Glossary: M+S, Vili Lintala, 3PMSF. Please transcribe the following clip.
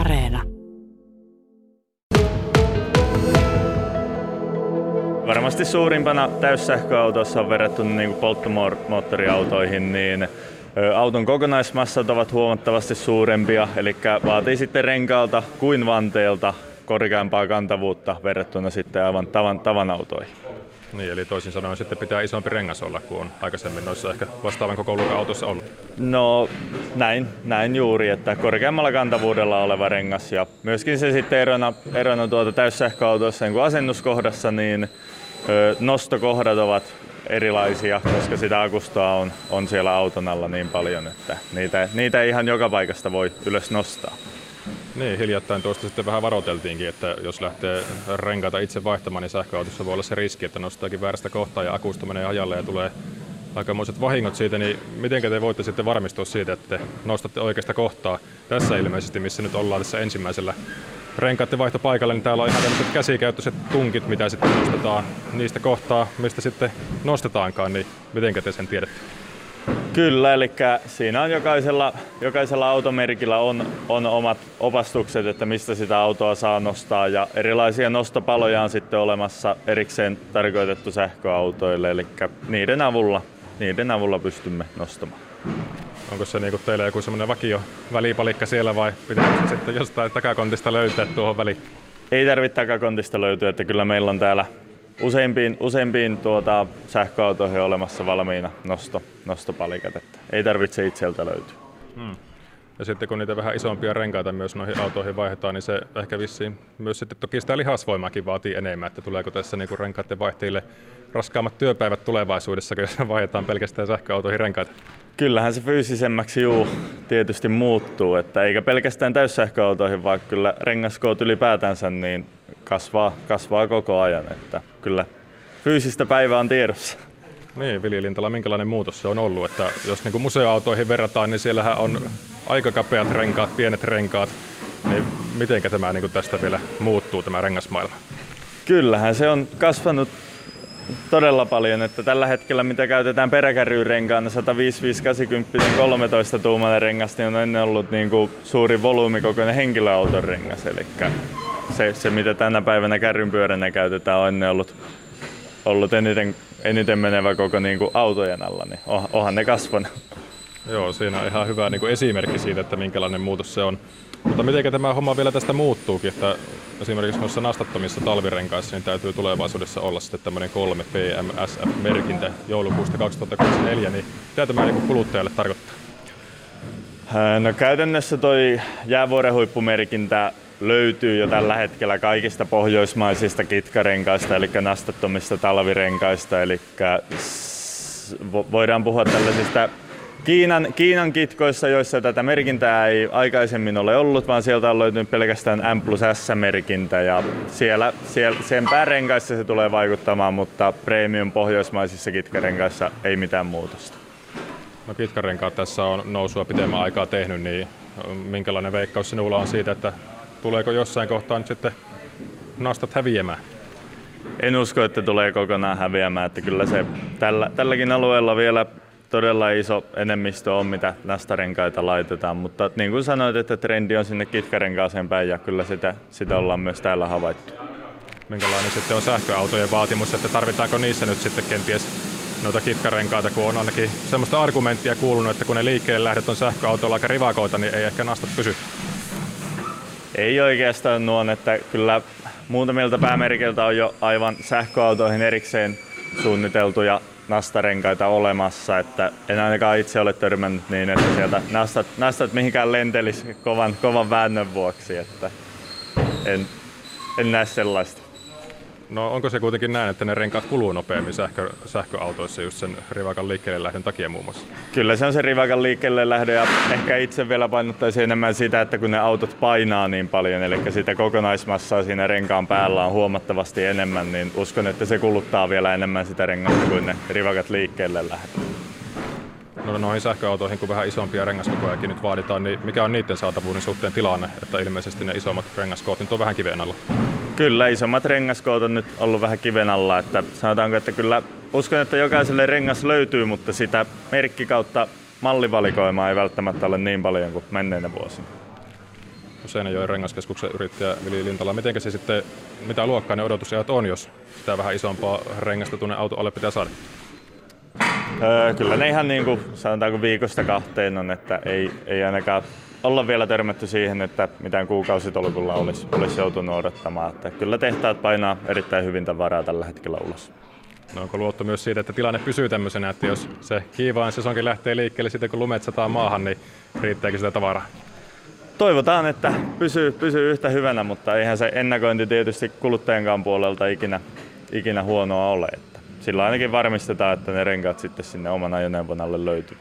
Areena. Varmasti suurimpana täyssähköautossa on verrattu niin polttomoottoriautoihin, niin auton kokonaismassat ovat huomattavasti suurempia, eli vaatii sitten renkaalta kuin vanteelta korkeampaa kantavuutta verrattuna sitten aivan tavanautoihin. Niin, eli toisin sanoen sitten pitää isompi rengas olla kuin on aikaisemmin noissa ehkä vastaavan kokoluokan autossa ollut. No näin juuri, että korkeammalla kantavuudella oleva rengas ja myöskin se sitten erona täyssähköautoissa niin kuin asennuskohdassa, niin nostokohdat ovat erilaisia, koska sitä akustaa on siellä auton alla niin paljon, että niitä ei ihan joka paikasta voi ylös nostaa. Niin, hiljattain tuosta sitten vähän varoiteltiinkin, että jos lähtee renkaita itse vaihtamaan, niin sähköautossa voi olla se riski, että nostaakin väärästä kohtaa ja akusta menee ajalle ja tulee aikamoiset vahingot siitä, niin miten te voitte sitten varmistua siitä, että te nostatte oikeasta kohtaa tässä ilmeisesti, missä nyt ollaan tässä ensimmäisellä renkaiden vaihtopaikalla, niin täällä on ihan tämmöiset käsikäyttöiset tunkit, mitä sitten nostetaan niistä kohtaa, mistä sitten nostetaankaan, niin miten te sen tiedätte? Kyllä, eli siinä on jokaisella automerkillä on omat opastukset, että mistä sitä autoa saa nostaa, ja erilaisia nostopaloja on sitten olemassa erikseen tarkoitettu sähköautoille, eli niiden avulla pystymme nostamaan. Onko se niinku teillä joku semmoinen vakio välipalikka siellä vai pitääkö sitten jostain takakontista löytää tuohon väliin? Ei tarvitse takakontista löytyä, että kyllä meillä on täällä useimpiin sähköautoihin olemassa valmiina nostopalikat, että ei tarvitse itseltä löytyä. Ja sitten kun niitä vähän isompia renkaita myös noihin autoihin vaihdetaan, niin se ehkä vissiin myös sitten toki sitä lihasvoimaakin vaatii enemmän, että tuleeko tässä niinku renkaiden vaihtajille raskaammat työpäivät tulevaisuudessa, jos vaihdetaan pelkästään sähköautoihin renkaita? Kyllähän se fyysisemmäksi tietysti muuttuu, että eikä pelkästään täyssähköautoihin, vaan kyllä rengaskoot ylipäätänsä niin kasvaa koko ajan, että kyllä fyysistä päivää on tiedossa. Niin, Vili Lintala, minkälainen muutos se on ollut, että jos niinku museoautoihin verrataan, niin siellähän on aika kapeat renkaat, pienet renkaat, niin mitenkä tämä niinku tästä vielä muuttuu tämä rengasmaailma? Kyllähän se on kasvanut todella paljon, että tällä hetkellä mitä käytetään peräkärryrenkaana 155-80-13 tuumainen rengas, niin on ennen ollut niinku suuri volyymikokoinen henkilöauton rengas, eli se mitä tänä päivänä kärrynpyöränä käytetään on ennen ollut eniten menevä koko niinku autojen alla, niin onhan ne kasvanut. Joo, siinä on ihan hyvä niinku esimerkki siitä, että minkälainen muutos se on. Mutta miten tämä homma vielä tästä muuttuukin, että esimerkiksi noissa nastattomissa talvirenkaissa niin täytyy tulevaisuudessa olla sitten tämmöinen 3PMSF-merkintä joulukuusta 2024, niin mitä tämä niinku kuluttajalle tarkoittaa? No käytännössä toi jäävuoren huippumerkintä löytyy jo tällä hetkellä kaikista pohjoismaisista kitkarenkaista, eli nastattomista talvirenkaista, eli voidaan puhua tällaisista Kiinan kitkoissa, joissa tätä merkintää ei aikaisemmin ole ollut, vaan sieltä on löytynyt pelkästään M+S-merkintä, ja sen päärenkaissa se tulee vaikuttamaan, mutta premium pohjoismaisissa kitkarenkaissa ei mitään muutosta. No, kitkarenkaat tässä on nousua pitemmän aikaa tehnyt, niin minkälainen veikkaus sinulla on siitä, että tuleeko jossain kohtaa nyt sitten nastat häviämään? En usko, että tulee kokonaan häviämään, että kyllä se tälläkin alueella vielä todella iso enemmistö on, mitä nastarenkaita laitetaan, mutta niin kuin sanoit, että trendi on sinne kitkarenkaaseen päin ja kyllä sitä ollaan myös täällä havaittu. Minkälainen sitten on sähköautojen vaatimus, että tarvitaanko niissä nyt sitten kenties noita kitkarenkaita, kun on ainakin semmoista argumenttia kuulunut, että kun ne liikkeelle lähdet on sähköautoilla aika rivakoita, niin ei ehkä nastat pysy. Ei oikeastaan nuon, että kyllä muutamilta päämerkiltä on jo aivan sähköautoihin erikseen suunniteltuja nastarenkaita olemassa, että en ainakaan itse ole törmännyt niin, että sieltä nastat mihinkään lentelisi kovan väännön vuoksi, että en näe sellaista. No onko se kuitenkin näin, että ne renkaat kuluu nopeammin sähköautoissa just sen rivakan liikkeelle lähdön takia muun muassa? Kyllä se on se rivakan liikkeelle lähdön ja ehkä itse vielä painottaisin enemmän sitä, että kun ne autot painaa niin paljon, eli sitä kokonaismassaa siinä renkaan päällä on huomattavasti enemmän, niin uskon, että se kuluttaa vielä enemmän sitä rengasta kuin ne rivakat liikkeelle lähdön. No noihin sähköautoihin, kun vähän isompia rengaskokojakin nyt vaaditaan, niin mikä on niiden saatavuuden suhteen tilanne, että ilmeisesti ne isommat rengaskoot nyt on vähän kiveen alla? Kyllä, isommat rengaskoot on nyt ollut vähän kiven alla, että sanotaanko, että kyllä uskon, että jokaiselle rengas löytyy, mutta sitä merkki kautta mallivalikoimaa ei välttämättä ole niin paljon kuin menneinä vuosina. Seinäjoen rengaskeskuksen yrittäjä Vili Lintala. Mitenkä se sitten, mitä luokkaa ne odotusajat on, jos sitä vähän isompaa rengasta tuonne auton alle pitää saada? Kyllä ne ihan niin kuin sanotaanko viikosta kahteen on, että ei ainakaan olla vielä törmätty siihen, että mitään kuukausitolkulla olisi joutunut odottamaan. Että kyllä tehtaat painaa erittäin hyvin tavaraa tällä hetkellä ulos. No onko luotto myös siitä, että tilanne pysyy tämmöisenä, että jos se kiivaan sesonkin lähtee liikkeelle sitten kun lumet sataa maahan, niin riittääkin sitä tavaraa? Toivotaan, että pysyy yhtä hyvänä, mutta eihän se ennakointi tietysti kuluttajankaan puolelta ikinä huonoa ole. Sillä ainakin varmistetaan, että ne renkaat sitten sinne oman ajoneuvon alle löytyy.